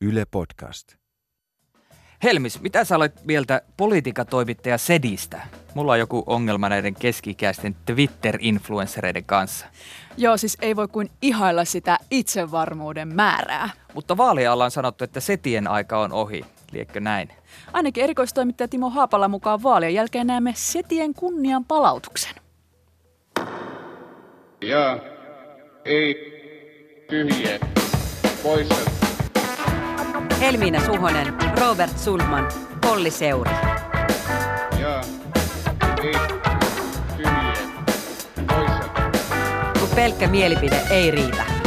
Yle Podcast. Helmis, mitä sä olet mieltä politiikatoimittaja Sedistä? Mulla on joku ongelma näiden keski-ikäisten Twitter-influenssereiden kanssa. Joo, siis ei voi kuin ihailla sitä itsevarmuuden määrää. Mutta vaalialla on sanottu, että setien aika on ohi. Liekkö näin? Ainakin erikoistoimittaja Timo Haapala mukaan vaalien jälkeen näemme setien kunnian palautuksen. Ja ei tyhjä poissa. Helmiina Suhonen, Robert Sulman, Olli Seuri. Ja ei tyhjä poissa. Kun pelkkä mielipide ei riitä.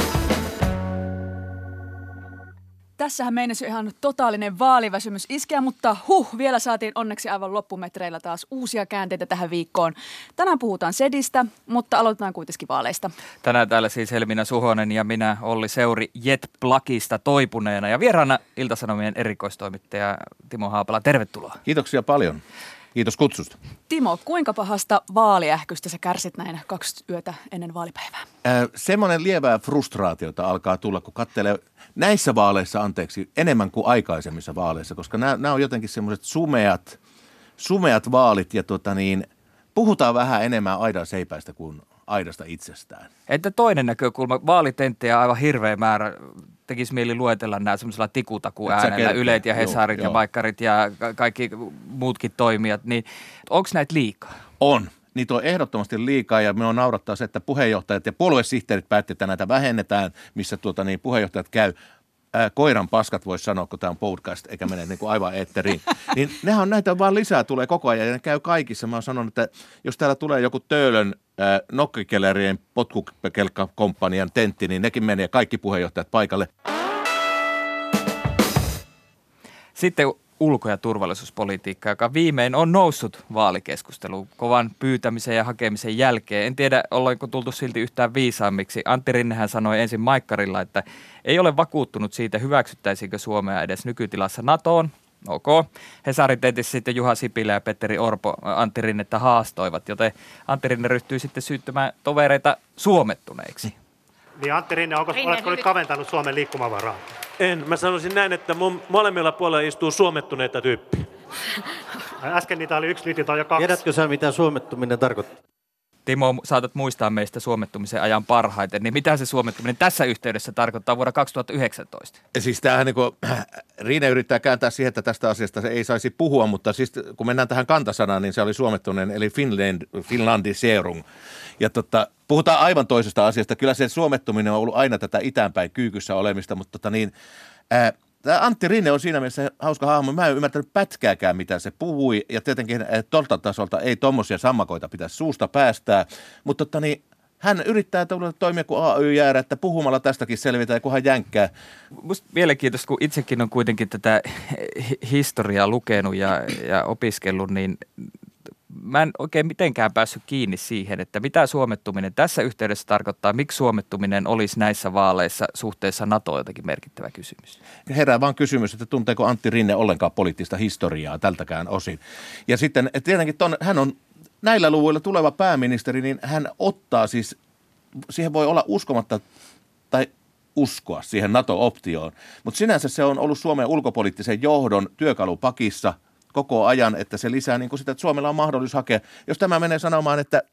Tässähän meinasi ihan totaalinen vaaliväsymys iskeä, mutta vielä saatiin onneksi aivan loppumetreillä taas uusia käänteitä tähän viikkoon. Tänään puhutaan Sedistä, mutta aloitetaan kuitenkin vaaleista. Tänään täällä siis Helmiina Suhonen ja minä, Olli Seuri, JetBlackista toipuneena ja vieraana Ilta-Sanomien erikoistoimittaja Timo Haapala. Tervetuloa. Kiitoksia paljon. Kiitos kutsusta. Timo, kuinka pahasta vaaliähkystä sä kärsit näinä 2 yötä ennen vaalipäivää? Semmoinen lievää frustraatiota alkaa tulla, kun katselee näissä vaaleissa, enemmän kuin aikaisemmissa vaaleissa, koska nämä on jotenkin semmoiset sumeat vaalit ja puhutaan vähän enemmän aidan seipäistä kuin aidasta itsestään. Entä toinen näkökulma? Vaalitenttejä aivan hirveä määrä. Tekisi mieli luetella nämä semmoisella tikutakuäänellä, Ylet ja Hesarit ja Maikkarit ja kaikki muutkin toimijat, niin onko näitä liikaa? On. Niitä on ehdottomasti liikaa ja minua naurattaa se, että puheenjohtajat ja puoluesihteerit päätti, että näitä vähennetään, missä puheenjohtajat käy. Koiran paskat voisi sanoa, kun tämä on podcast, eikä mene niin kuin aivan eetteriin. Niin nehän on näitä vaan lisää, tulee koko ajan ja ne käy kaikissa. Mä oon sanonut, että jos täällä tulee joku Töölön nokkikelerien potkukelkkakomppanian tentti, niin nekin menee kaikki puheenjohtajat paikalle. Sitten ulko- ja turvallisuuspolitiikka, joka viimein on noussut vaalikeskusteluun kovan pyytämisen ja hakemisen jälkeen. En tiedä, ollaanko tultu silti yhtään viisaammiksi. Antti Rinnehän sanoi ensin Maikkarilla, että ei ole vakuuttunut siitä, hyväksyttäisiinkö Suomea edes nykytilassa NATOon. Ok. Hesarit tietysti sitten Juha Sipilä ja Petteri Orpo Antti Rinnettä haastoivat, joten Antti Rinne ryhtyy sitten syyttämään tovereita suomettuneiksi. Niin Antti Rinne, oletko nyt kaventanut Suomen liikkumavaraa? En. Mä sanoisin näin, että molemmilla puolella istuu suomettuneita tyyppiä. Äsken niitä oli 1, nyt niitä on jo 2. Tiedätkö sä, mitä suomettuminen tarkoittaa? Timo, saatat muistaa meistä suomettumisen ajan parhaiten, niin mitä se suomettuminen tässä yhteydessä tarkoittaa vuonna 2019? Siis tämähän Riine yrittää kääntää siihen, että tästä asiasta se ei saisi puhua, mutta siis kun mennään tähän kantasanaan, niin se oli suomettuminen, eli finlandisering. Ja puhutaan aivan toisesta asiasta. Kyllä se suomettuminen on ollut aina tätä itäänpäin kyykyssä olemista, mutta tämä Antti Rinne on siinä mielessä hauska hahmo. Mä en ymmärtänyt pätkääkään, mitä se puhui. Ja tietenkin tolta tasolta ei tommosia sammakoita pitäisi suusta päästää. Mutta hän yrittää toimia kuin AY-jäärä, että puhumalla tästäkin selvitään, kun hän jänkkää. Musta mielenkiintoista, kun itsekin on kuitenkin tätä historiaa lukenut ja opiskellut, niin mä en oikein mitenkään päässyt kiinni siihen, että mitä suomettuminen tässä yhteydessä tarkoittaa, miksi suomettuminen olisi näissä vaaleissa suhteessa NATOon jotakin merkittävä kysymys. Herää vaan kysymys, että tunteeko Antti Rinne ollenkaan poliittista historiaa tältäkään osin. Ja sitten tietenkin hän on näillä luvuilla tuleva pääministeri, niin hän ottaa siis, siihen voi olla uskomatta tai uskoa siihen NATO-optioon, mutta sinänsä se on ollut Suomen ulkopoliittisen johdon työkalupakissa koko ajan, että se lisää niin kuin sitä, että Suomella on mahdollisuus hakea. Jos tämä menee sanomaan, että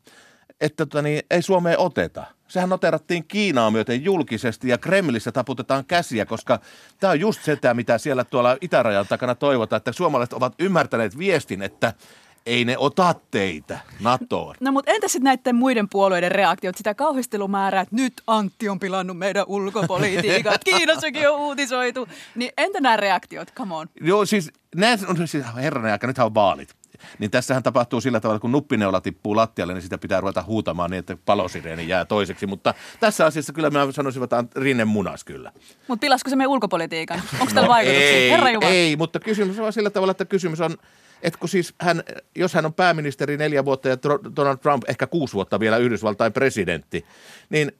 ei Suomea oteta. Sehän noterattiin Kiinaa myöten julkisesti ja Kremlissä taputetaan käsiä, koska tämä on just sitä, mitä siellä tuolla itärajan takana toivotaan, että suomalaiset ovat ymmärtäneet viestin, että ei ne ota teitä NATOon. No mutta entä sitten näiden muiden puolueiden reaktiot? Sitä kauhistelumäärää, että nyt Antti on pilannut meidän ulkopolitiikat. Kiinassakin on uutisoitu. Niin entä nämä reaktiot? Come on. Joo siis, herranen aika, nythän on vaalit. Niin tässähän tapahtuu sillä tavalla, kun nuppineula tippuu lattialle, niin sitä pitää ruveta huutamaan niin, että palosireeni jää toiseksi. Mutta tässä asiassa kyllä mä sanoisin, että Rinne munas kyllä. Mutta pilasko se meidän ulkopolitiikan? Onko täällä vaikutuksia? Ei, mutta kysymys on sillä tavalla, että kysymys on, että kun siis jos hän on pääministeri 4 vuotta ja Donald Trump ehkä 6 vuotta vielä Yhdysvaltain presidentti, niin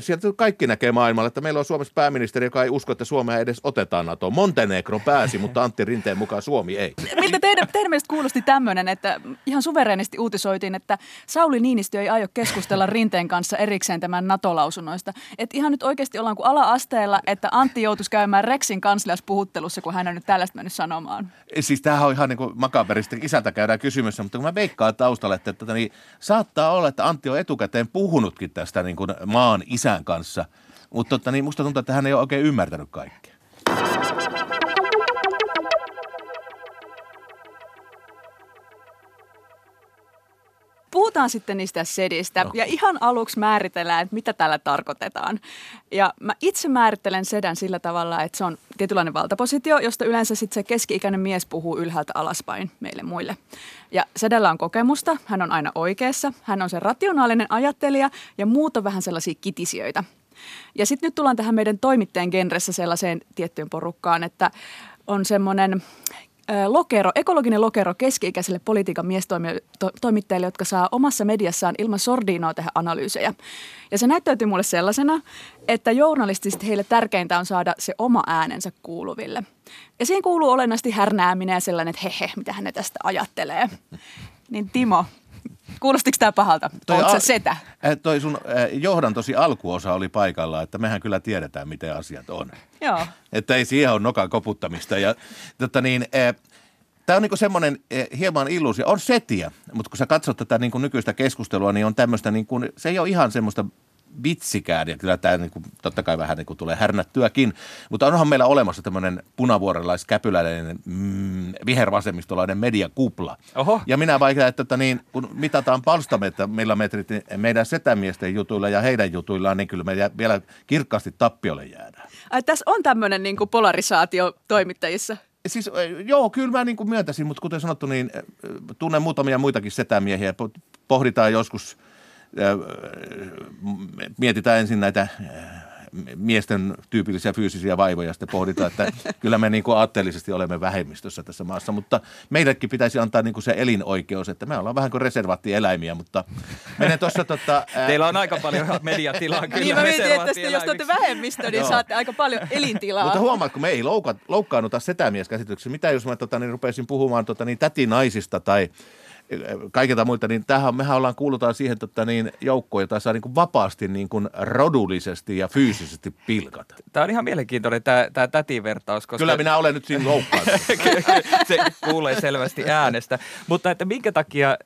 sieltä kaikki näkee maailmalla, että meillä on Suomessa pääministeri, joka ei usko, että Suomea edes otetaan NATOon. Montenegro pääsi, mutta Antti Rinteen mukaan Suomi ei. Miltä teidän mielestä kuulosti tämmöinen, että ihan suvereenisti uutisoitiin, että Sauli Niinistö ei aio keskustella Rinteen kanssa erikseen tämän NATO-lausunnoista. Että ihan nyt oikeasti ollaan kuin ala-asteella, että Antti joutuisi käymään Rexin kansliaspuhuttelussa, kun hän on nyt tällaista mennyt sanomaan. Siis tämähän on ihan niin kuin makaberista, isältä käydään kysymys, mutta kun mä veikkaan taustalle, että niin saattaa olla, että Antti on etukäteen puhunutkin tästä niin kuin maan isän kanssa, mutta niin musta tuntuu, että hän ei ole oikein ymmärtänyt kaikkea. Puhutaan sitten niistä sedistä ja ihan aluksi määritellään, että mitä tällä tarkoitetaan. Ja mä itse määrittelen sedän sillä tavalla, että se on tietynlainen valtapositio, josta yleensä sitten se keski-ikäinen mies puhuu ylhäältä alaspäin meille muille. Ja sedällä on kokemusta, hän on aina oikeassa, hän on se rationaalinen ajattelija ja muut on vähän sellaisia kitisijöitä. Ja sitten nyt tullaan tähän meidän toimittajien genressä sellaiseen tiettyyn porukkaan, että on semmoinen lokero, ekologinen lokero keski-ikäiselle politiikan miestoimittajille, jotka saa omassa mediassaan ilman sordiinoa tehdä analyysejä. Ja se näyttäytyy mulle sellaisena, että journalistisesti heille tärkeintä on saada se oma äänensä kuuluville. Ja siihen kuuluu olennaisesti härnääminen ja sellainen, että hehe, mitä hän tästä ajattelee. Niin Timo, kuulostiko tämä pahalta? Oletko sä setä? Toi sun johdantosi alkuosa oli paikalla, että mehän kyllä tiedetään, miten asiat on. Joo. Että ei siihen ole nokan koputtamista. Ja, tämä on niinku semmoinen hieman illuusio. On setiä, mutta kun sä katsot tätä niinku nykyistä keskustelua, niin on tämmöistä, niinku, se ei ole ihan semmoista vitsikään. Ja kyllä tämä niinku, totta kai vähän niinku tulee härnättyäkin. Mutta onhan meillä olemassa tämmöinen punavuorelaiskäpyläinen vihervasemmistolainen mediakupla. Oho. Ja minä vaikka, että kun mitataan palstameita millä metrit meidän setämiesten jutuilla ja heidän jutuillaan, niin kyllä me vielä kirkkaasti tappiolle jäädään. Ai, tässä on tämmöinen niinku polarisaatio toimittajissa. Siis, joo, kyllä mä niinku myöntäisin, mutta kuten sanottu, niin tunnen muutamia muitakin setämiehiä. Pohditaan joskus, mietitään ensin näitä miesten tyypillisiä fyysisiä vaivoja, sitten pohditaan, että kyllä me niinku aatteellisesti olemme vähemmistössä tässä maassa, mutta meillekin pitäisi antaa niinku se elinoikeus, että me ollaan vähän kuin reservaattieläimiä, mutta menen tuossa Teillä on aika paljon mediatilaa kyllä. Niin mä mietin, että sitten jos te olette vähemmistö, niin saatte aika paljon elintilaa. Mutta huomaatko, me ei loukkaannuta setämieskäsityksessä. Mitä jos mä rupesin puhumaan tätinaisista tai kaikilta muilta, niin mehän kuulutaan siihen joukkoon, jota saa vapaasti rodullisesti ja fyysisesti pilkata. Tämä on ihan mielenkiintoinen tämä tätivertaus. Koska kyllä minä olen nyt siinä loukkaanut. Se kuulee selvästi äänestä. Mutta että minkä takia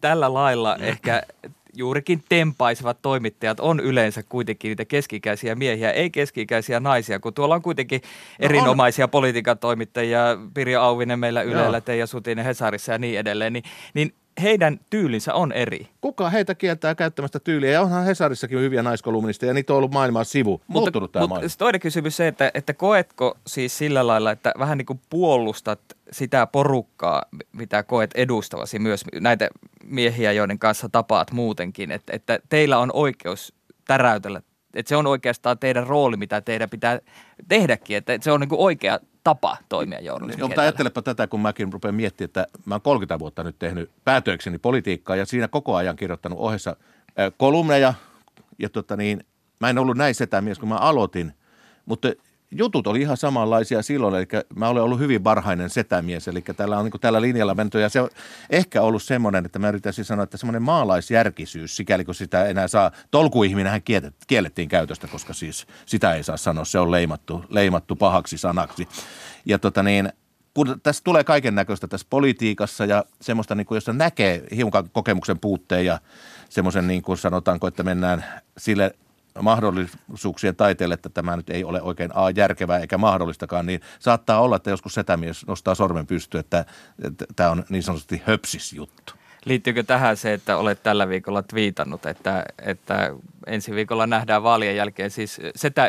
tällä lailla ehkä juurikin tempaisivat toimittajat on yleensä kuitenkin niitä keski-ikäisiä miehiä, ei keski-ikäisiä naisia, kun tuolla on kuitenkin erinomaisia politiikan toimittajia, Pirjo Auvinen meillä Ylellä, Teija Sutinen Hesarissa ja niin edelleen, niin heidän tyylinsä on eri. Kuka heitä kieltää käyttämästä tyyliä? Ja onhan Hesarissakin hyviä naiskolumnisteja, ja niitä on ollut maailman sivu. Muuttunut tämä maailma. Mutta toinen kysymys se, että koetko siis sillä lailla, että vähän niin kuin puolustat sitä porukkaa, mitä koet edustavasi, myös näitä miehiä, joiden kanssa tapaat muutenkin, että teillä on oikeus täräytellä, että se on oikeastaan teidän rooli, mitä teidän pitää tehdäkin, että se on niin kuin oikea tapa toimia journalismin kentällä. Mutta ajattelepa tätä, kun mäkin rupean miettimään, että mä oon 30 vuotta nyt tehnyt päätökseni politiikkaa ja siinä koko ajan kirjoittanut ohessa kolumneja. Ja mä en ollut näin setämies, kun mä aloitin, mutta jutut oli ihan samanlaisia silloin. Eli mä olen ollut hyvin varhainen setämies, eli täällä on niin kuin tällä linjalla menty. Ja se on ehkä ollut semmoinen, että mä yritäisin sanoa, että semmoinen maalaisjärkisyys, sikäli kun sitä enää saa. Tolkuihminenhän kiellettiin käytöstä, koska siis sitä ei saa sanoa, se on leimattu pahaksi sanaksi. Ja kun tässä tulee kaiken näköistä tässä politiikassa ja semmoista, niin kuin, jossa näkee hiukan kokemuksen puutteen ja semmoisen, niin kuin sanotaanko, että mennään sille mahdollisuuksien taiteelle, että tämä nyt ei ole oikein järkevää eikä mahdollistakaan, niin saattaa olla, että joskus setämies nostaa sormen pystyyn, että tämä on niin sanotusti höpsis juttu. Liittyykö tähän se, että olet tällä viikolla twiitannut, että ensi viikolla nähdään vaalien jälkeen siis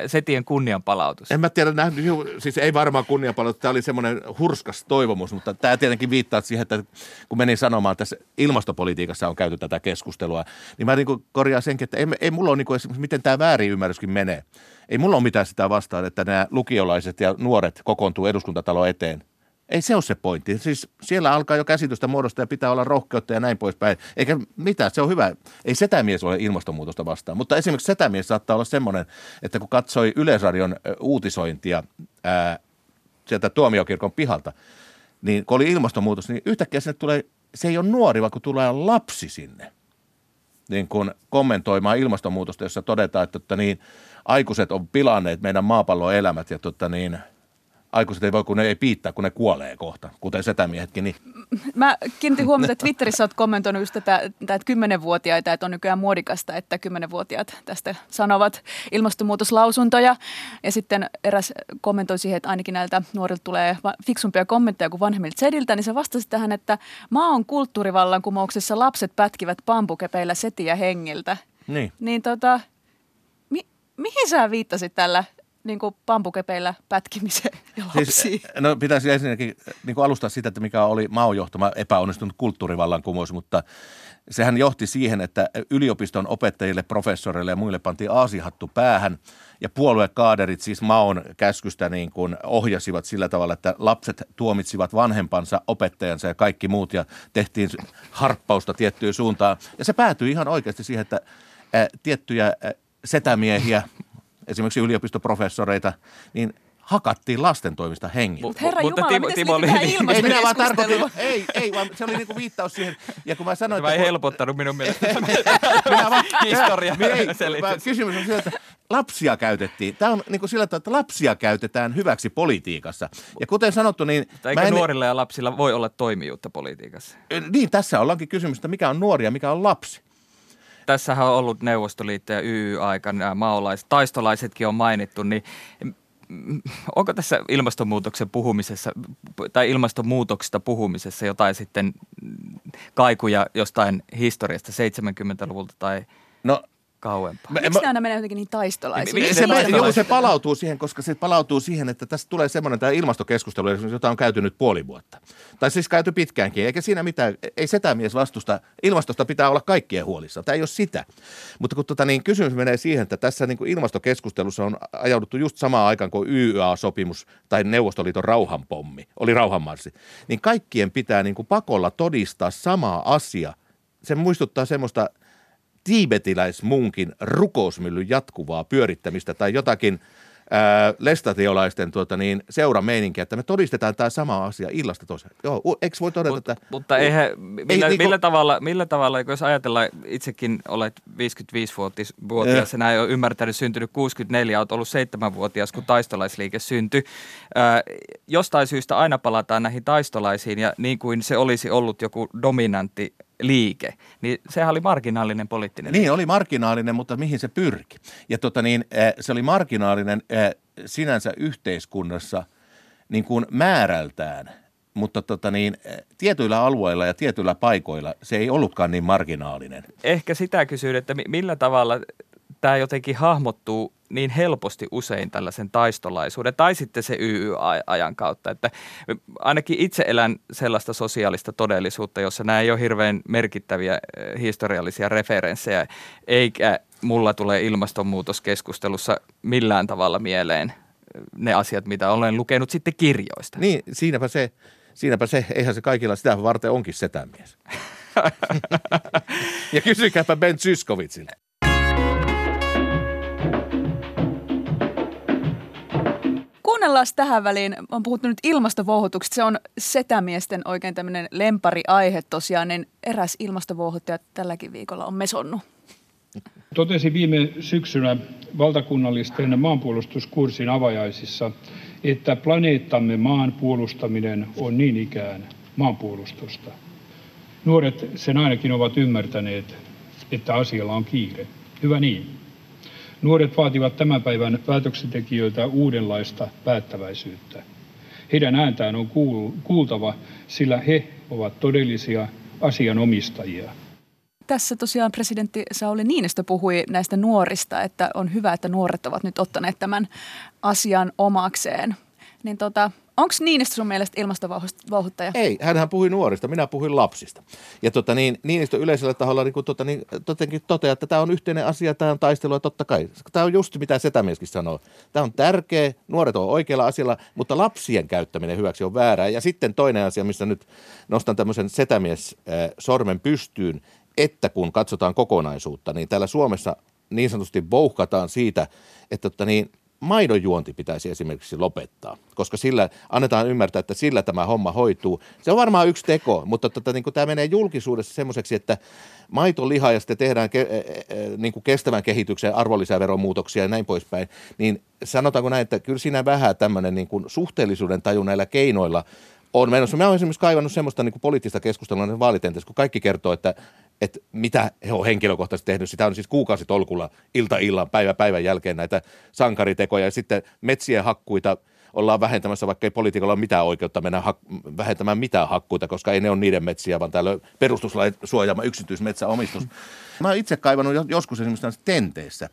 setien kunnianpalautus? En mä tiedä, nähnyt, siis ei varmaan kunnianpalautus, tämä oli semmoinen hurskas toivomus, mutta tämä tietenkin viittaa siihen, että kun menin sanomaan, että tässä ilmastopolitiikassa on käyty tätä keskustelua, niin mä korjaan senkin, että ei mulla ole esimerkiksi, miten tämä väärinymmärryskin menee. Ei mulla ole mitään sitä vastaan, että nämä lukiolaiset ja nuoret kokoontuu eduskuntatalo eteen Ei se ole se pointti. Siis siellä alkaa jo käsitystä muodostaa ja pitää olla rohkeutta ja näin poispäin. Eikä mitään, se on hyvä. Ei setämies ole ilmastonmuutosta vastaan, mutta esimerkiksi setämies saattaa olla semmoinen, että kun katsoi Yleisradion uutisointia sieltä Tuomiokirkon pihalta, niin kun oli ilmastonmuutos, niin yhtäkkiä sinne tulee, se ei ole nuori, vaan kun tulee lapsi sinne niin kun kommentoimaan ilmastonmuutosta, jossa todetaan, että niin, aikuiset on pilanneet meidän maapallon elämät ja aikuiset ei voi, kun ne ei piittaa, kun ne kuolee kohta, kuten setämiehetkin. Niin. Mä kiinnitin huomioon, että Twitterissä olet kommentoinut just tätä 10-vuotiaita, että on nykyään muodikasta, että 10-vuotiaat tästä sanovat ilmastonmuutoslausuntoja. Ja sitten eräs kommentoi siihen, että ainakin näiltä nuorilta tulee fiksumpia kommentteja kuin vanhemmilta sediltä, niin se vastasi tähän, että maa on kulttuurivallankumouksessa, lapset pätkivät pampukepeillä setiä hengiltä. Niin mihin sä viittasit tällä? Niin kuin pampukepeillä pätkimiseen ja lapsiin. Siis, pitäisi ensinnäkin niin alustaa sitä, että mikä oli Maon johtama epäonnistunut kulttuurivallankumous, mutta sehän johti siihen, että yliopiston opettajille, professoreille ja muille pantiin aasihattu päähän ja puoluekaaderit siis Maon käskystä niin kuin ohjasivat sillä tavalla, että lapset tuomitsivat vanhempansa, opettajansa ja kaikki muut ja tehtiin harppausta tiettyyn suuntaan. Ja se päätyi ihan oikeasti siihen, että tiettyjä setämiehiä, esimerkiksi yliopistoprofessoreita, niin hakattiin lastentoimista hengiltä. Mutta herra Jumala, miten tämä ilmastonmuutoskeskustelu? Ei, vaan se oli niinku viittaus siihen. Ja kun mä sanoin, tämä ei helpottanut minun mielestäni. Historia selitys. Kysymys on sieltä, että lapsia käytettiin. Tämä on niinku sillä tavalla, että lapsia käytetään hyväksi politiikassa. Ja kuten sanottu, niin... Eikä nuorilla ja lapsilla voi olla toimijuutta politiikassa. Niin, tässä ollaankin kysymys, että mikä on nuori ja mikä on lapsi. Tässähän on ollut Neuvostoliitto ja YY-aikana maolaiset, taistolaisetkin on mainittu, niin onko tässä ilmastonmuutoksen puhumisessa tai ilmastonmuutoksesta puhumisessa jotain sitten kaikuja jostain historiasta 70-luvulta tai kauempaa? Miksi nämä menee jotenkin niin taistolaisiin? Se palautuu siihen, koska se palautuu siihen, että tässä tulee semmoinen tämä ilmastokeskustelu, jota on käyty nyt puoli vuotta. Tai siis käyty pitkäänkin, eikä siinä mitään, ei setämies vastusta, ilmastosta pitää olla kaikkien huolissa, tämä ei ole sitä. Mutta kun kysymys menee siihen, että tässä niin kuin ilmastokeskustelussa on ajauduttu just samaan aikaan kuin YYA-sopimus tai Neuvostoliiton rauhanpommi, oli rauhanmarssi, niin kaikkien pitää niin kuin pakolla todistaa sama asia. Se muistuttaa semmoista tiibetiläismunkin rukousmyllyn jatkuvaa pyörittämistä tai jotakin lestatiolaisten seurameininkiä, että me todistetaan tämä sama asia illasta toiseen. Joo, eikö voi todeta, että... Mutta millä tavalla, jos ajatellaan, itsekin olet 55-vuotias, enää ei ole ymmärtänyt, syntynyt 64, olet ollut 7-vuotias, kun taistolaisliike syntyi. Jostain syystä aina palataan näihin taistolaisiin ja niin kuin se olisi ollut joku dominantti liike, niin sehän oli marginaalinen poliittinen liike. Niin, oli marginaalinen, mutta mihin se pyrki? Ja se oli marginaalinen sinänsä yhteiskunnassa niin kuin määrältään, mutta tietyillä alueilla ja tietyillä paikoilla se ei ollutkaan niin marginaalinen. Ehkä sitä kysyy, että millä tavalla tämä jotenkin hahmottuu niin helposti usein tällaisen taistolaisuuden tai sitten se YY-ajan kautta, että ainakin itse elän sellaista sosiaalista todellisuutta, jossa nämä ei ole hirveän merkittäviä historiallisia referenssejä, eikä mulla tule ilmastonmuutoskeskustelussa millään tavalla mieleen ne asiat, mitä olen lukenut sitten kirjoista. Niin, siinäpä se, eihän se kaikilla sitä varten onkin setämies. Ja kysykääpä Ben Zyskowiczille. Kuunnellaan tähän väliin. Olen puhuttu nyt ilmastovouhotuksesta. Se on setämiesten oikein tämmöinen lempariaihe tosiaan. Niin eräs ilmastovouhottaja tälläkin viikolla on mesonnut. Totesin viime syksynä valtakunnallisten maanpuolustuskurssin avajaisissa, että planeettamme maan puolustaminen on niin ikään maanpuolustusta. Nuoret sen ainakin ovat ymmärtäneet, että asialla on kiire. Hyvä niin. Nuoret vaativat tämän päivän päätöksentekijöiltä uudenlaista päättäväisyyttä. Heidän ääntään on kuultava, sillä he ovat todellisia asianomistajia. Tässä tosiaan presidentti Sauli Niinistö puhui näistä nuorista, että on hyvä, että nuoret ovat nyt ottaneet tämän asian omakseen. Niin onko Niinistö sun mielestä ilmastovauhduttaja? Ei, hänhän puhui nuorista, minä puhuin lapsista. Ja Niinistö yleisellä taholla toteaa, että tämä on yhteinen asia, tämä on taistelua totta kai. Tämä on just mitä setämieskin sanoo. Tämä on tärkeä, nuoret on oikealla asialla, mutta lapsien käyttäminen hyväksi on väärää. Ja sitten toinen asia, missä nyt nostan tämmöisen setämies sormen pystyyn, että kun katsotaan kokonaisuutta, niin täällä Suomessa niin sanotusti vouhkataan siitä, että maidon juonti pitäisi esimerkiksi lopettaa, koska sillä annetaan ymmärtää, että sillä tämä homma hoituu. Se on varmaan yksi teko, mutta tämä menee julkisuudessa semmoiseksi, että maitoliha ja sitten tehdään kestävän kehityksen arvonlisäveromuutoksia ja näin poispäin, niin sanotaanko näin, että kyllä siinä vähän tämmöinen suhteellisuuden taju näillä keinoilla on menossa. Mä oon esimerkiksi kaivannut semmoista poliittista keskustelua näissä vaalitenteissä, kun kaikki kertoo, että mitä he on henkilökohtaisesti tehnyt. Sitä on siis kuukausitolkulla ilta-illan, päivän jälkeen näitä sankaritekoja ja sitten metsien hakkuita ollaan vähentämässä, vaikka ei poliitikalla ole mitään oikeutta mennä vähentämään mitään hakkuita, koska ei ne ole niiden metsiä, vaan täällä perustuslain suojaama yksityismetsäomistus. Mä oon itse kaivannut joskus esimerkiksi näissä tenteissä,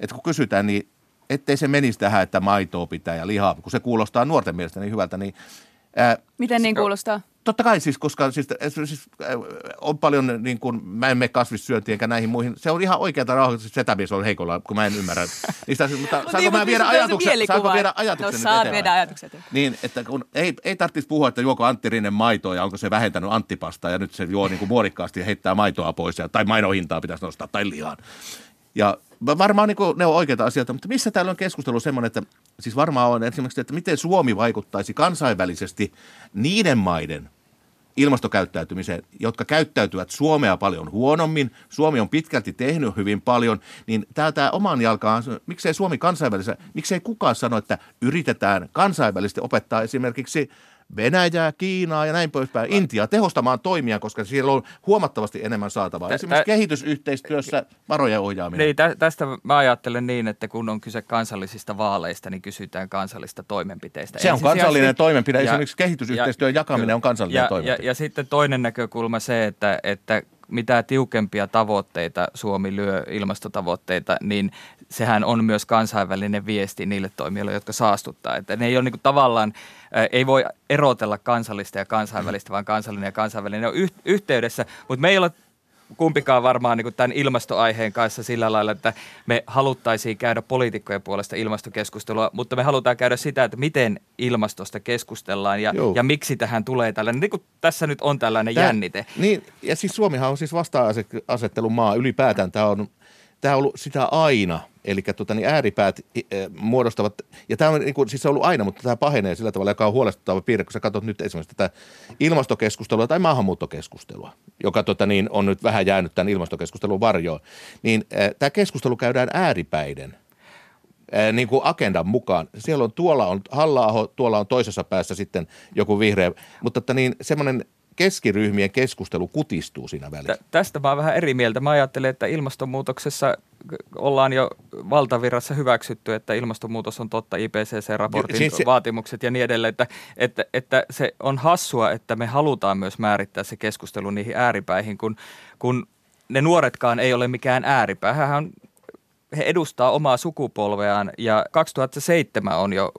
että kun kysytään, niin ettei se menisi tähän, että maitoa pitää ja lihaa, kun se kuulostaa nuorten mielestä niin hyvältä, niin miten niin kuulostaa? Totta kai siis, koska on paljon, mä en mene kasvissyöntiin enkä näihin muihin. Se on ihan oikeata rauhaa, se setämies on heikolla, kun mä en ymmärrä niistä. Mutta saanko viedä ajatuksen nyt eteenpäin? Viedä ajatukset. Niin, että kun ei tarvitsisi puhua, että juoko Antti Rinne maitoa ja onko se vähentänyt anttipastaa ja nyt se juo muodikkaasti ja heittää maitoa pois. Tai maidon hintaa pitäisi nostaa tai lihaan. Ja varmaan ne on oikeita asioita, mutta missä täällä on keskustelu semmoinen, että siis varmaan on esimerkiksi, että miten Suomi vaikuttaisi kansainvälisesti niiden maiden ilmastokäyttäytymiseen, jotka käyttäytyvät Suomea paljon huonommin. Suomi on pitkälti tehnyt hyvin paljon, niin tämä oman jalkaan, miksei Suomi kansainvälisessä, miksei kukaan sano, että yritetään kansainvälisesti opettaa esimerkiksi Venäjää, Kiinaa ja näin poispäin, Intiaa tehostamaan toimia, koska siellä on huomattavasti enemmän saatavaa. Esimerkiksi kehitysyhteistyössä varojen ohjaaminen. Niin, tästä mä ajattelen niin, että kun on kyse kansallisista vaaleista, niin kysytään kansallista toimenpiteistä. Se on kansallinen toimenpide. Esimerkiksi kehitysyhteistyön jakaminen on kansallinen toimenpide. Ja sitten toinen näkökulma se, että mitä tiukempia tavoitteita Suomi lyö, ilmastotavoitteita, niin sehän on myös kansainvälinen viesti niille toimijoille, jotka saastuttaa. Että ne ei ole tavallaan, ei voi erotella kansallista ja kansainvälistä, vaan kansallinen ja kansainvälinen on yhteydessä, mutta me ei ole kumpikaan varmaan tämän ilmastoaiheen kanssa sillä lailla, että me haluttaisiin käydä poliitikkojen puolesta ilmastokeskustelua, mutta me halutaan käydä sitä, että miten ilmastosta keskustellaan ja miksi tähän tulee tällainen, niin kuin tässä nyt on tällainen jännite. Niin, ja siis Suomihan on siis vasta-asettelun maa ylipäätään, tämä on ollut sitä aina. Eli ääripäät muodostavat, ja tämä on siis ollut aina, mutta tämä pahenee sillä tavalla, joka on huolestuttava piirre, kun sä katsot nyt esimerkiksi tätä ilmastokeskustelua tai maahanmuuttokeskustelua, joka on nyt vähän jäänyt tämän ilmastokeskustelun varjoon, niin tämä keskustelu käydään ääripäiden agendan mukaan. Siellä on, tuolla on Halla-aho, tuolla on toisessa päässä sitten joku vihreä, mutta semmoinen keskiryhmien keskustelu kutistuu siinä välissä. Tästä mä oon vähän eri mieltä. Mä ajattelen, että ilmastonmuutoksessa ollaan jo valtavirrassa hyväksytty, että ilmastonmuutos on totta, IPCC-raportin vaatimukset ja niin edelleen, että se on hassua, että me halutaan myös määrittää se keskustelu niihin ääripäihin, kun ne nuoretkaan ei ole mikään ääripää. He edustaa omaa sukupolveaan ja 2007 on jo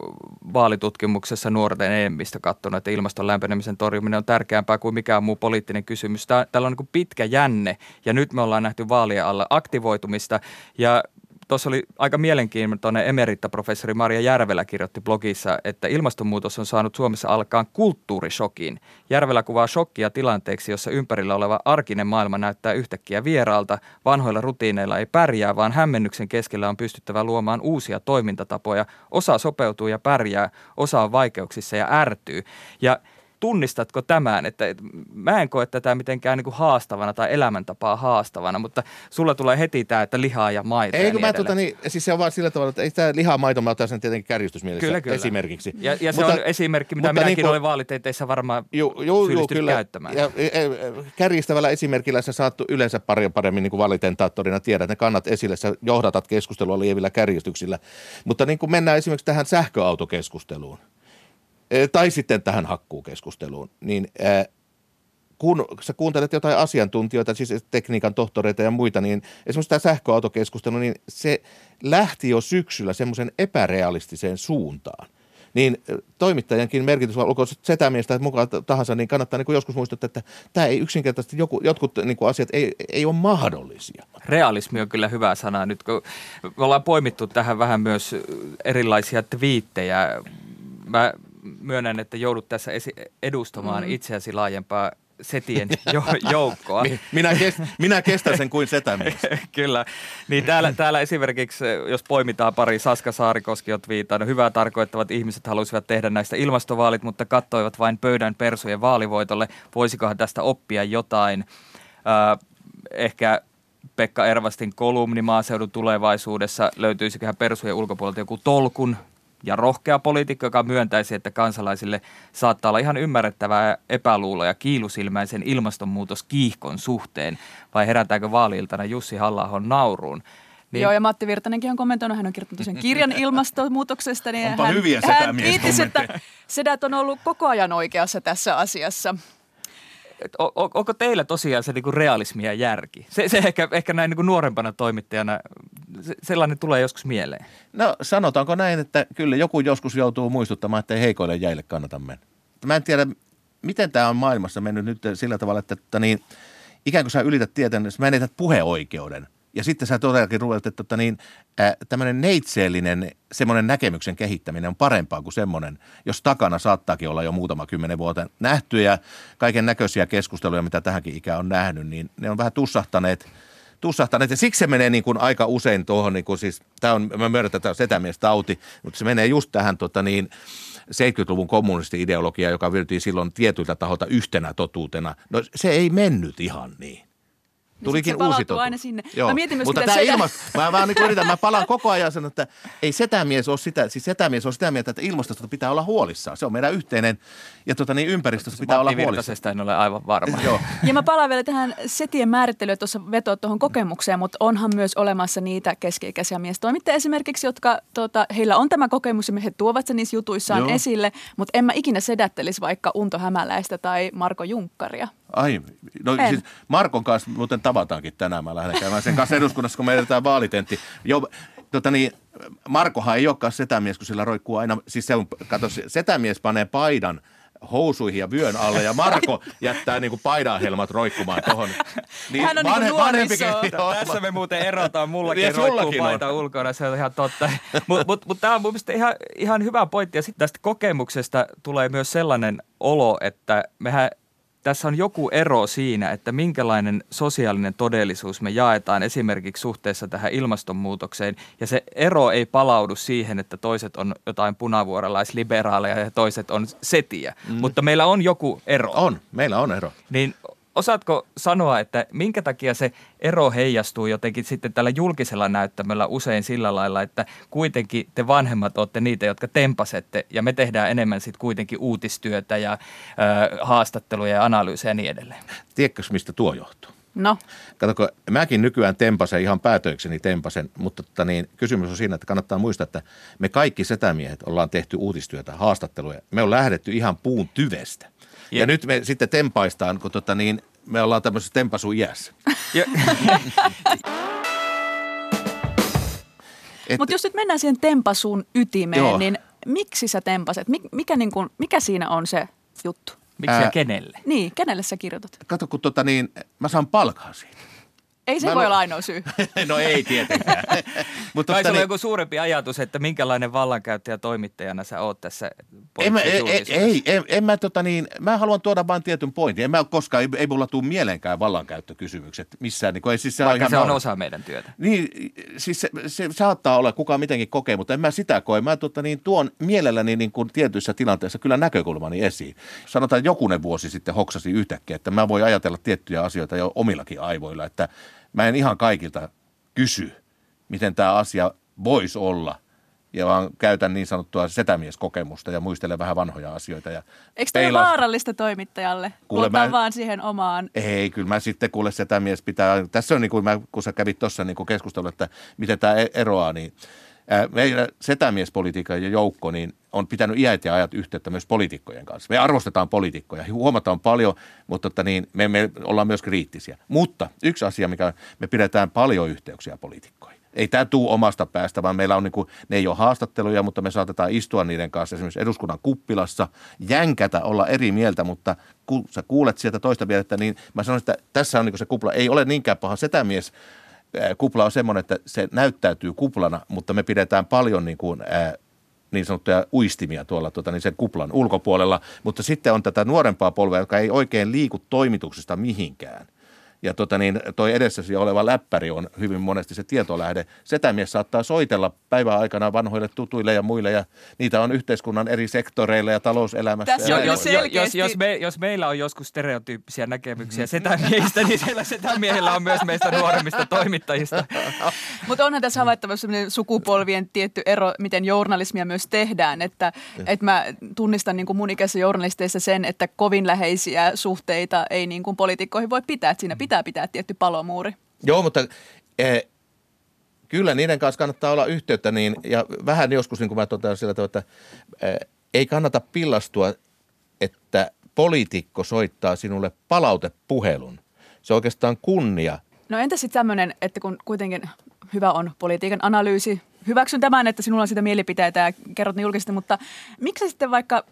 vaalitutkimuksessa nuorten enemmistö katsonut, että ilmaston lämpenemisen torjuminen on tärkeämpää kuin mikään muu poliittinen kysymys. Täällä on pitkä jänne ja nyt me ollaan nähty vaalien alla aktivoitumista ja tuossa oli aika mielenkiintoinen emerittaprofessori Marja Järvelä kirjoitti blogissa, että ilmastonmuutos on saanut Suomessa alkaan kulttuurishokin. Järvelä kuvaa shokkia tilanteeksi, jossa ympärillä oleva arkinen maailma näyttää yhtäkkiä vieraalta. Vanhoilla rutiineilla ei pärjää, vaan hämmennyksen keskellä on pystyttävä luomaan uusia toimintatapoja. Osa sopeutuu ja pärjää, osa on vaikeuksissa ja ärtyy. Ja tunnistatko tämän? Että mä en koe tätä mitenkään haastavana tai elämäntapaa haastavana, mutta sulla tulee heti tämä, että lihaa ja maito. Eikö mä siis se on vaan sillä tavalla, että ei tämä lihaa maito, mä otan sen tietenkin kärjistysmielessä kyllä. Esimerkiksi. Ja se on esimerkki, mitä minäkin olen vaalitenteissä varmaan syyllistynyt käyttämään. Ja kärjistävällä esimerkillä sä saat yleensä paremmin valitentaattorina tiedät, että ne kannat esille, sä johdatat keskustelua lievillä kärjistyksillä. Mutta mennään esimerkiksi tähän sähköautokeskusteluun. Tai sitten tähän hakkuukeskusteluun, niin kun sä kuuntelet jotain asiantuntijoita, siis tekniikan tohtoreita ja muita, niin esimerkiksi tämä sähköautokeskustelu, niin se lähti jo syksyllä semmoisen epärealistiseen suuntaan. niin toimittajankin merkitys, olko sitä miestä mukaan tahansa, niin kannattaa niin joskus muistuttaa, että tämä ei yksinkertaisesti, jotkut niin asiat ei ole mahdollisia. Realismi on kyllä hyvä sana. Nyt kun me ollaan poimittu tähän vähän myös erilaisia twiittejä, mä myönnän, että joudut tässä edustamaan itseäsi laajempaa setien joukkoa. Minä kestän sen kuin setämies. Kyllä. Niin täällä esimerkiksi, jos poimitaan pari, Saska Saarikoski on twiitannut, hyvää tarkoittavat ihmiset halusivat tehdä näistä ilmastovaalit, mutta katsoivat vain pöydän persujen vaalivoitolle. Voisikohan tästä oppia jotain? Ehkä Pekka Ervastin kolumni Maaseudun tulevaisuudessa, löytyisiköhän persujen ulkopuolelta joku tolkun ja rohkea poliitikko, joka myöntäisi, että kansalaisille saattaa olla ihan ymmärrettävää epäluuloa ja kiilusilmäisen ilmastonmuutoskiihkon suhteen, vai herätääkö vaali-iltana Jussi Halla-ahon nauruun? Niin. Joo, ja Matti Virtanenkin on kommentoinut, hän on kirjoittanut sen kirjan ilmastonmuutoksesta, niin hän viittisi, että sedät on ollut koko ajan oikeassa tässä asiassa. Onko teillä tosiaan se niinku realismi ja järki? Se ehkä näin niinku nuorempana toimittajana, sellainen tulee joskus mieleen. No sanotaanko näin, että kyllä joku joskus joutuu muistuttamaan, että ei heikoille jäille kannata mennä. Mä en tiedä, miten tämä on maailmassa mennyt nyt sillä tavalla, että niin, ikään kuin sä ylität tietä, niin sä menetät puheoikeuden. Ja sitten sä todellakin ruvetat, että niin, tämmöinen neitseellinen semmoinen näkemyksen kehittäminen on parempaa kuin semmoinen, jos takana saattaakin olla jo muutama 10 vuotta nähty ja kaiken näköisiä keskusteluja, mitä tähänkin ikään on nähnyt, niin ne on vähän tussahtaneet. Ja siksi se menee niin kuin aika usein tuohon, niin kuin siis, mä myönnän, että tämä on setämiestauti, mutta se menee just tähän 70-luvun kommunisti-ideologiaa, joka virtyi silloin tietyiltä taholta yhtenä totuutena. No se ei mennyt ihan niin. Tulikin uusi totuus. Aina sinne. Joo. Mä mietin myös, mutta mitä setä... Mä vaan niin yritän, mä palaan koko ajan sanoa, että ei setämies ole sitä, siis setämies on sitä mieltä, että ilmastosta pitää olla huolissaan. Se on meidän yhteinen, ja ympäristöstä pitää olla huolissaan. Virtasesta en ole aivan varma. Joo. Ja mä palaan vielä tähän setien määrittelyyn, tuossa vetoa tuohon kokemukseen, mutta onhan myös olemassa niitä keski-ikäisiä miestoimittajia esimerkiksi, jotka heillä on tämä kokemus, ja he tuovat sen niissä jutuissaan Joo. esille, mutta en mä ikinä sedättelisi vaikka Unto Hämäläistä tai Marko Junkkaria. Ai, no siis Markon kanssa muuten tavataankin tänään, mä lähden käymään sen kanssa eduskunnassa, kun me edetään vaalitentti. Jo, Markohan ei olekaan setämies, kun sillä roikkuu aina, siis se on, kato, setämies panee paidan housuihin ja vyön alle, ja Marko jättää niinku paidanhelmat roikkumaan tuohon. Niin hän on niinku nuoriso. Tässä me muuten erotaan, mullakin roikkuu paita ulkona, se on ihan totta. Mutta tämä on mun mielestä ihan hyvä pointti, ja sitten tästä kokemuksesta tulee myös sellainen olo, että mehän tässä on joku ero siinä, että minkälainen sosiaalinen todellisuus me jaetaan esimerkiksi suhteessa tähän ilmastonmuutokseen. Ja se ero ei palaudu siihen, että toiset on jotain punavuoralaisliberaaleja ja toiset on setiä. Mutta meillä on joku ero. Meillä on ero. Niin osaatko sanoa, että minkä takia se ero heijastuu jotenkin sitten tällä julkisella näyttämöllä usein sillä lailla, että kuitenkin te vanhemmat olette niitä, jotka tempasette, ja me tehdään enemmän sitten kuitenkin uutistyötä ja haastatteluja ja analyysejä ja niin edelleen. Tiedätkö, mistä tuo johtuu? No. Katsoko, mäkin nykyään tempasen, ihan päätökseni tempasen, mutta kysymys on siinä, että kannattaa muistaa, että me kaikki setämiehet ollaan tehty uutistyötä, haastatteluja. Me on lähdetty ihan puun tyvestä. Ja nyt me sitten tempaistaan, kun me ollaan tämmöisessä tempasuiässä. Mutta jos nyt mennään siihen tempasun ytimeen, joo. niin miksi sä tempaset? Mikä siinä on se juttu? Miksi ja kenelle? Niin, kenelle sä kirjoitat? Kato, kun mä saan palkaa siitä. Ei se voi olla ainoa syy. No ei tietenkään. Vai se on joku suurempi ajatus, että minkälainen vallankäyttäjä toimittajana sä oot tässä poliittisessa? Mä haluan tuoda vain tietyn pointin. Ei mulla tule mieleenkään vallankäyttökysymykset missään. Vaikka se on osa meidän työtä. Niin, siis se saattaa olla, kuka mitenkin kokee, mutta en mä sitä koe. Mä tuon mielelläni tietyissä tilanteissa kyllä näkökulmani esiin. Sanotaan jokunen vuosi sitten hoksasi yhtäkkiä, että mä voin ajatella tiettyjä asioita jo omillakin aivoilla, että mä en ihan kaikilta kysy, miten tämä asia voisi olla, ja vaan käytän niin sanottua setämieskokemusta ja muistelen vähän vanhoja asioita. Eikö tämä vaarallista toimittajalle? Luotaan vaan siihen omaan. Ei, kyllä mä sitten kuule setämies pitää. Tässä on niin kuin kun sä kävit tuossa niin keskustelua, että miten tämä eroaa, niin meidän setämiespolitiikan joukko niin on pitänyt iät ja ajat yhteyttä myös poliitikkojen kanssa. Me arvostetaan poliitikkoja, huomataan paljon, mutta me ollaan myös kriittisiä. Mutta yksi asia, mikä me pidetään paljon yhteyksiä poliitikkoihin. Ei tämä tule omasta päästä, vaan meillä on niin kuin, ne ei ole haastatteluja, mutta me saatetaan istua niiden kanssa esimerkiksi eduskunnan kuppilassa, jänkätä, olla eri mieltä, mutta kun sä kuulet sieltä toista mieltä, niin mä sanon, että tässä on niin kuin se kupla. Ei ole niinkään paha setämies. Kupla on semmoinen, että se näyttäytyy kuplana, mutta me pidetään paljon niin kuin niin sanottuja uistimia tuolla niin sen kuplan ulkopuolella, mutta sitten on tätä nuorempaa polvea, joka ei oikein liiku toimituksesta mihinkään. Ja toi edessäsi oleva läppäri on hyvin monesti se tietolähde. Setämies saattaa soitella päivän aikana vanhoille tutuille ja muille, ja niitä on yhteiskunnan eri sektoreilla ja talouselämässä. Ja jos meillä on joskus stereotyyppisiä näkemyksiä setämiehistä, niin siellä setämiehellä on myös meistä nuoremmista toimittajista. Mutta onhan tässä havaittava sellainen sukupolvien tietty ero, miten journalismia myös tehdään. Että mä tunnistan niin kuin mun ikäisissä journalisteissa sen, että kovin läheisiä suhteita ei niin kuin poliitikkoihin voi pitää. Että siinä pitää tietty palomuuri. Joo, mutta kyllä niiden kanssa kannattaa olla yhteyttä niin, ja vähän joskus, niin kuin mä totean sillä tavalla, että ei kannata pillastua, että poliitikko soittaa sinulle palautepuhelun. Se on oikeastaan kunnia. No entä sitten tämmöinen, että kun kuitenkin hyvä on politiikan analyysi, hyväksyn tämän, että sinulla on sitä mielipiteitä ja kerrot ne julkisesti, mutta miksi sitten vaikka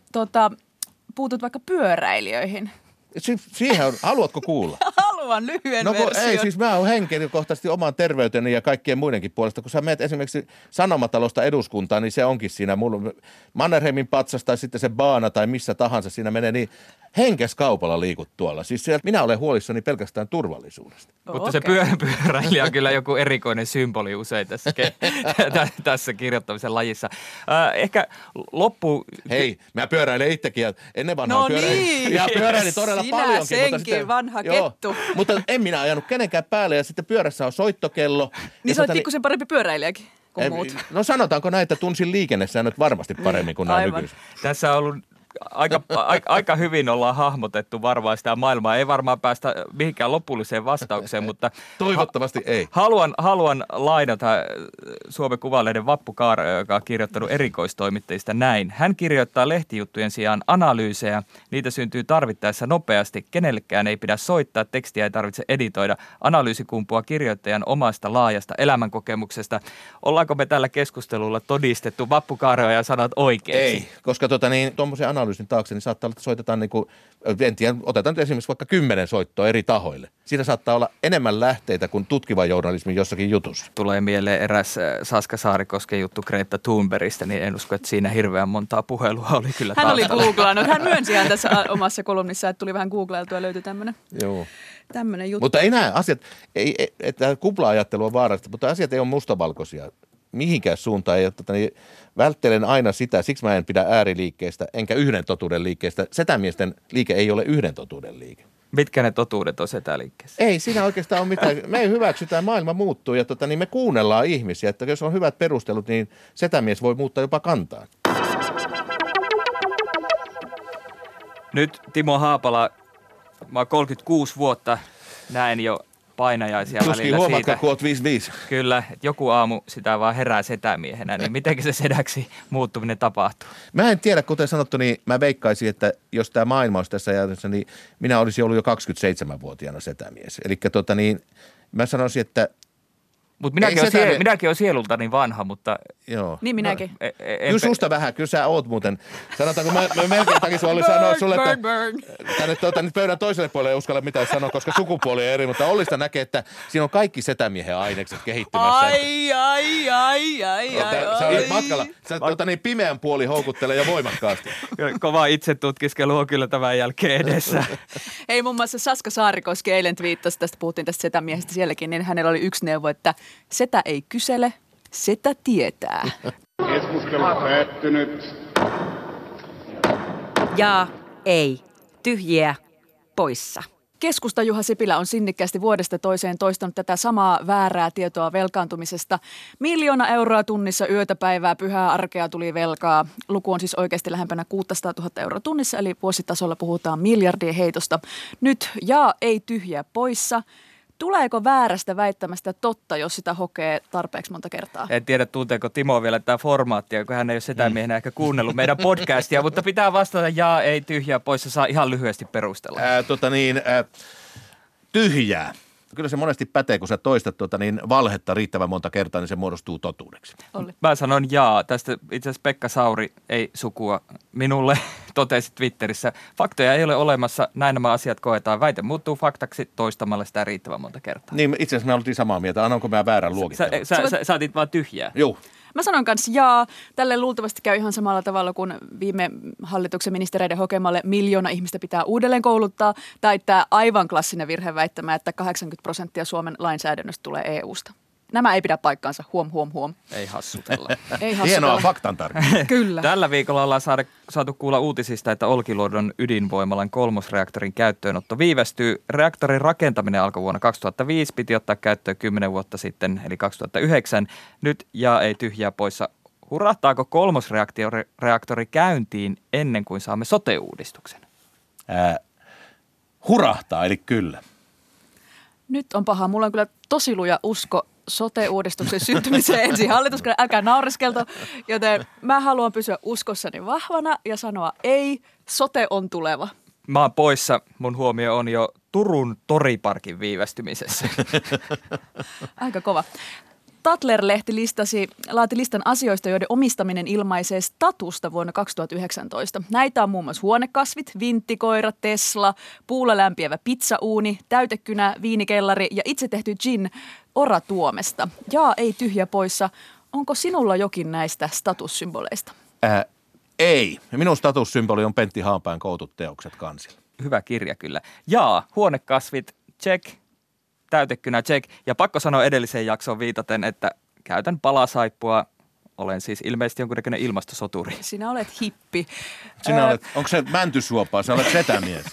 puutut vaikka pyöräilijöihin? Siihen on, haluatko kuulla? Haluan lyhyen version. Ei, siis mä oon henkilökohtaisesti oman terveyteni ja kaikkien muidenkin puolesta. Kun sä menet esimerkiksi Sanomatalosta eduskuntaan, niin se onkin siinä mulla. Mannerheimin patsas tai sitten se baana tai missä tahansa siinä menee, niin henkeskaupalla liikut tuolla. Siis minä olen huolissani pelkästään turvallisuudesta. Mutta se pyöräilijä on kyllä joku erikoinen symboli usein tässä kirjoittamisen lajissa. Ehkä loppu... Hei, mä pyöräilen itsekin. Ennen vanhaa pyöräilin todella paljonkin. Sinä senkin, vanha kettu. Mutta en minä ajanut kenenkään päälle, ja sitten pyörässä on soittokello. Niin sä olet pikkusen parempi pyöräilijäkin. No sanotaanko näin, että tunsin liikennesäännöt varmasti paremmin kuin nämä nykyiset. Tässä on ollut... Aika hyvin ollaan hahmotettu varmaan sitä maailmaa. Ei varmaan päästä mihinkään lopulliseen vastaukseen, mutta... Toivottavasti ei. Haluan lainata Suomen Kuvalehden Vappu Kaaro, joka on kirjoittanut erikoistoimittajista näin. Hän kirjoittaa lehtijuttujen sijaan analyysejä. Niitä syntyy tarvittaessa nopeasti. Kenellekään ei pidä soittaa, tekstiä ei tarvitse editoida. Analyysi kumpuaa kirjoittajan omasta laajasta elämänkokemuksesta. Ollaanko me tällä keskustelulla todistettu Vappu Kaaro ja sanat oikein? Ei, koska tuommoisen analyysin taakse, niin saattaa olla, että soitetaan niin kuin, en tiedä, otetaan nyt esimerkiksi vaikka 10 soittoa eri tahoille. Siinä saattaa olla enemmän lähteitä kuin tutkiva journalismi jossakin jutussa. Tulee mieleen eräs Saska Saarikosken juttu Greta Thunbergistä, niin en usko, että siinä hirveän montaa puhelua oli kyllä taustalla. Hän oli googlaanut. Hän myönsi tässä omassa kolumnissa, että tuli vähän googlailtua ja löytyi tämmöinen juttu. Mutta ei nämä asiat, tämä kupla-ajattelu on vaarallista, mutta asiat ei ole mustavalkoisia. Mihinkään suuntaan ei ole. Välttelen aina sitä, siksi mä en pidä ääriliikkeestä, enkä yhden totuuden liikkeestä. Setämiesten liike ei ole yhden totuuden liike. Mitkä ne totuudet on setäliikkeessä? Ei siinä oikeastaan ole mitään. Me hyväksytään, maailma muuttuu ja niin me kuunnellaan ihmisiä. Että jos on hyvät perustelut, niin setämies voi muuttaa jopa kantaan. Nyt Timo Haapala, mä oon 36 vuotta, näin jo painajaisia välillä siitä. Tuskin huomaatko, kun olet 55. Kyllä, joku aamu sitä vaan herää setämiehenä, niin miten se sedäksi muuttuminen tapahtuu? Mä en tiedä, kuten sanottu, niin mä veikkaisin, että jos tämä maailma olisi tässä ajatuksessa, niin minä olisin ollut jo 27-vuotiaana setämies. Eli mä sanoisin, että... Mutta minäkin olen sielulta niin vanha, mutta... Joo. Niin minäkin. Kyllä susta vähän, kyllä sä oot muuten. Sanotaanko, mä melkein takia sulla oli sanoa sulle, että... Tänne nyt pöydän toiselle puolelle ei uskalla mitään sanoa, koska sukupuoli on eri, mutta Ollista näkee, että siinä on kaikki setämiehen ainekset kehittymässä. Sä olet matkalla. Sä pimeän puoli houkuttelee jo voimakkaasti. Kova itsetutkiskelu on kyllä tämän jälkeen edessä. Hei, muun muassa Saska Saarikoski eilen twiittasi, puhuttiin tästä setämiehestä sielläkin, niin hänellä oli yksi neuvo, että setä ei kysele, setä tietää. Keskustelu päättynyt. Jaa, ei, tyhjiä, poissa. Keskusta Juha Sipilä on sinnikkäästi vuodesta toiseen toistanut tätä samaa väärää tietoa velkaantumisesta. 1 000 000 euroa tunnissa, yötä päivää, pyhää arkea tuli velkaa. Luku on siis oikeasti lähempänä 600 000 euroa tunnissa, eli vuositasolla puhutaan miljardien heitosta. Nyt jaa, ei, tyhjiä, poissa. Tuleeko väärästä väittämästä totta, jos sitä hokee tarpeeksi monta kertaa? En tiedä, tunteeko Timo vielä tämä formaattia, kun hän ei ole setämiehenä ehkä kuunnellut meidän podcastia, mutta pitää vastata jaa, ei, tyhjää, poissa. Saa ihan lyhyesti perustella. Tyhjää. kyllä se monesti pätee, kun sä toistat valhetta riittävän monta kertaa, niin se muodostuu totuudeksi. Olli. Mä sanon jaa. Tästä itse asiassa Pekka Sauri, ei sukua minulle, totesi Twitterissä. Faktoja ei ole olemassa, näin nämä asiat koetaan. Väite muuttuu faktaksi toistamalla sitä riittävän monta kertaa. Niin, itse asiassa me oltiin samaa mieltä. Annanko mä väärän luokittelun? Sä otit vaan tyhjää. Joo. Mä sanon kanssa jaa. Tälle luultavasti käy ihan samalla tavalla kuin viime hallituksen ministereiden hokemalle 1 miljoona ihmistä pitää uudelleen kouluttaa. Tai tämä aivan klassinen virhe väittämä, että 80% Suomen lainsäädännöstä tulee EUsta. Nämä ei pidä paikkaansa. Huom, huom, huom. Ei hassutella. Hienoa faktantarkistus. Kyllä. Tällä viikolla ollaan saatu kuulla uutisista, että Olkiluodon ydinvoimalan 3. reaktorin käyttöönotto viivästyy. Reaktorin rakentaminen alkoi vuonna 2005. Piti ottaa käyttöön 10 vuotta sitten, eli 2009. Nyt ja ei tyhjää poissa. Hurahtaako 3. reaktori käyntiin ennen kuin saamme sote-uudistuksen? Hurahtaa, eli kyllä. Nyt on paha. Mulla on kyllä tosi luja usko sote-uudistuksen syntymiseen ensi hallituskaudella, älkää naureskelta, joten mä haluan pysyä uskossani vahvana ja sanoa ei, sote on tuleva. Mä oon poissa, mun huomio on jo Turun toriparkin viivästymisessä. Aika kova. Tatler-lehti laati listan asioista, joiden omistaminen ilmaisee statusta vuonna 2019. Näitä on muun muassa huonekasvit, vinttikoira, Tesla, puulla lämpiävä pizzauuni, täytekynä, viinikellari ja itse tehty gin oratuomesta. Jaa, ei tyhjä poissa. Onko sinulla jokin näistä statussymboleista? Ei. Minun statussymboli on Pentti Haanpään kootut teokset kansilla. Hyvä kirja kyllä. Jaa, huonekasvit, check. Täytekynä check. Ja pakko sanoa edelliseen jaksoon viitaten, että käytän palasaippua. Olen siis ilmeisesti jonkunnäköinen ilmastosoturi. Sinä olet hippi. Onko se mäntysuopaa? Sinä olet setämies.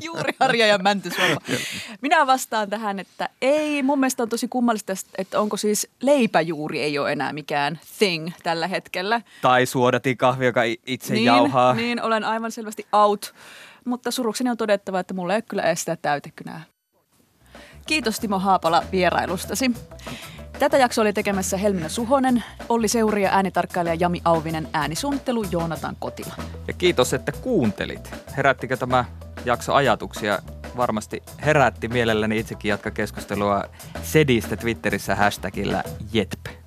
Juuri harja ja mäntysuopa. Minä vastaan tähän, että ei. Mun mielestä on tosi kummallista, että onko siis leipäjuuri ei ole enää mikään thing tällä hetkellä. Tai suodatin kahvi, joka itse niin, jauhaa. Niin, olen aivan selvästi out. Mutta surukseni on todettava, että mulla ei kyllä estää täytekynää. Kiitos Timo Haapala vierailustasi. Tätä jaksoa oli tekemässä Helmiina Suhonen, Olli Seuri ja äänitarkkailija Jami Auvinen, äänisuunnittelu Joonatan Kotila. Ja kiitos, että kuuntelit. Herättikö tämä jakso ajatuksia? Varmasti herätti. Mielelläni itsekin jatka keskustelua sedistä Twitterissä hashtagillä JETP.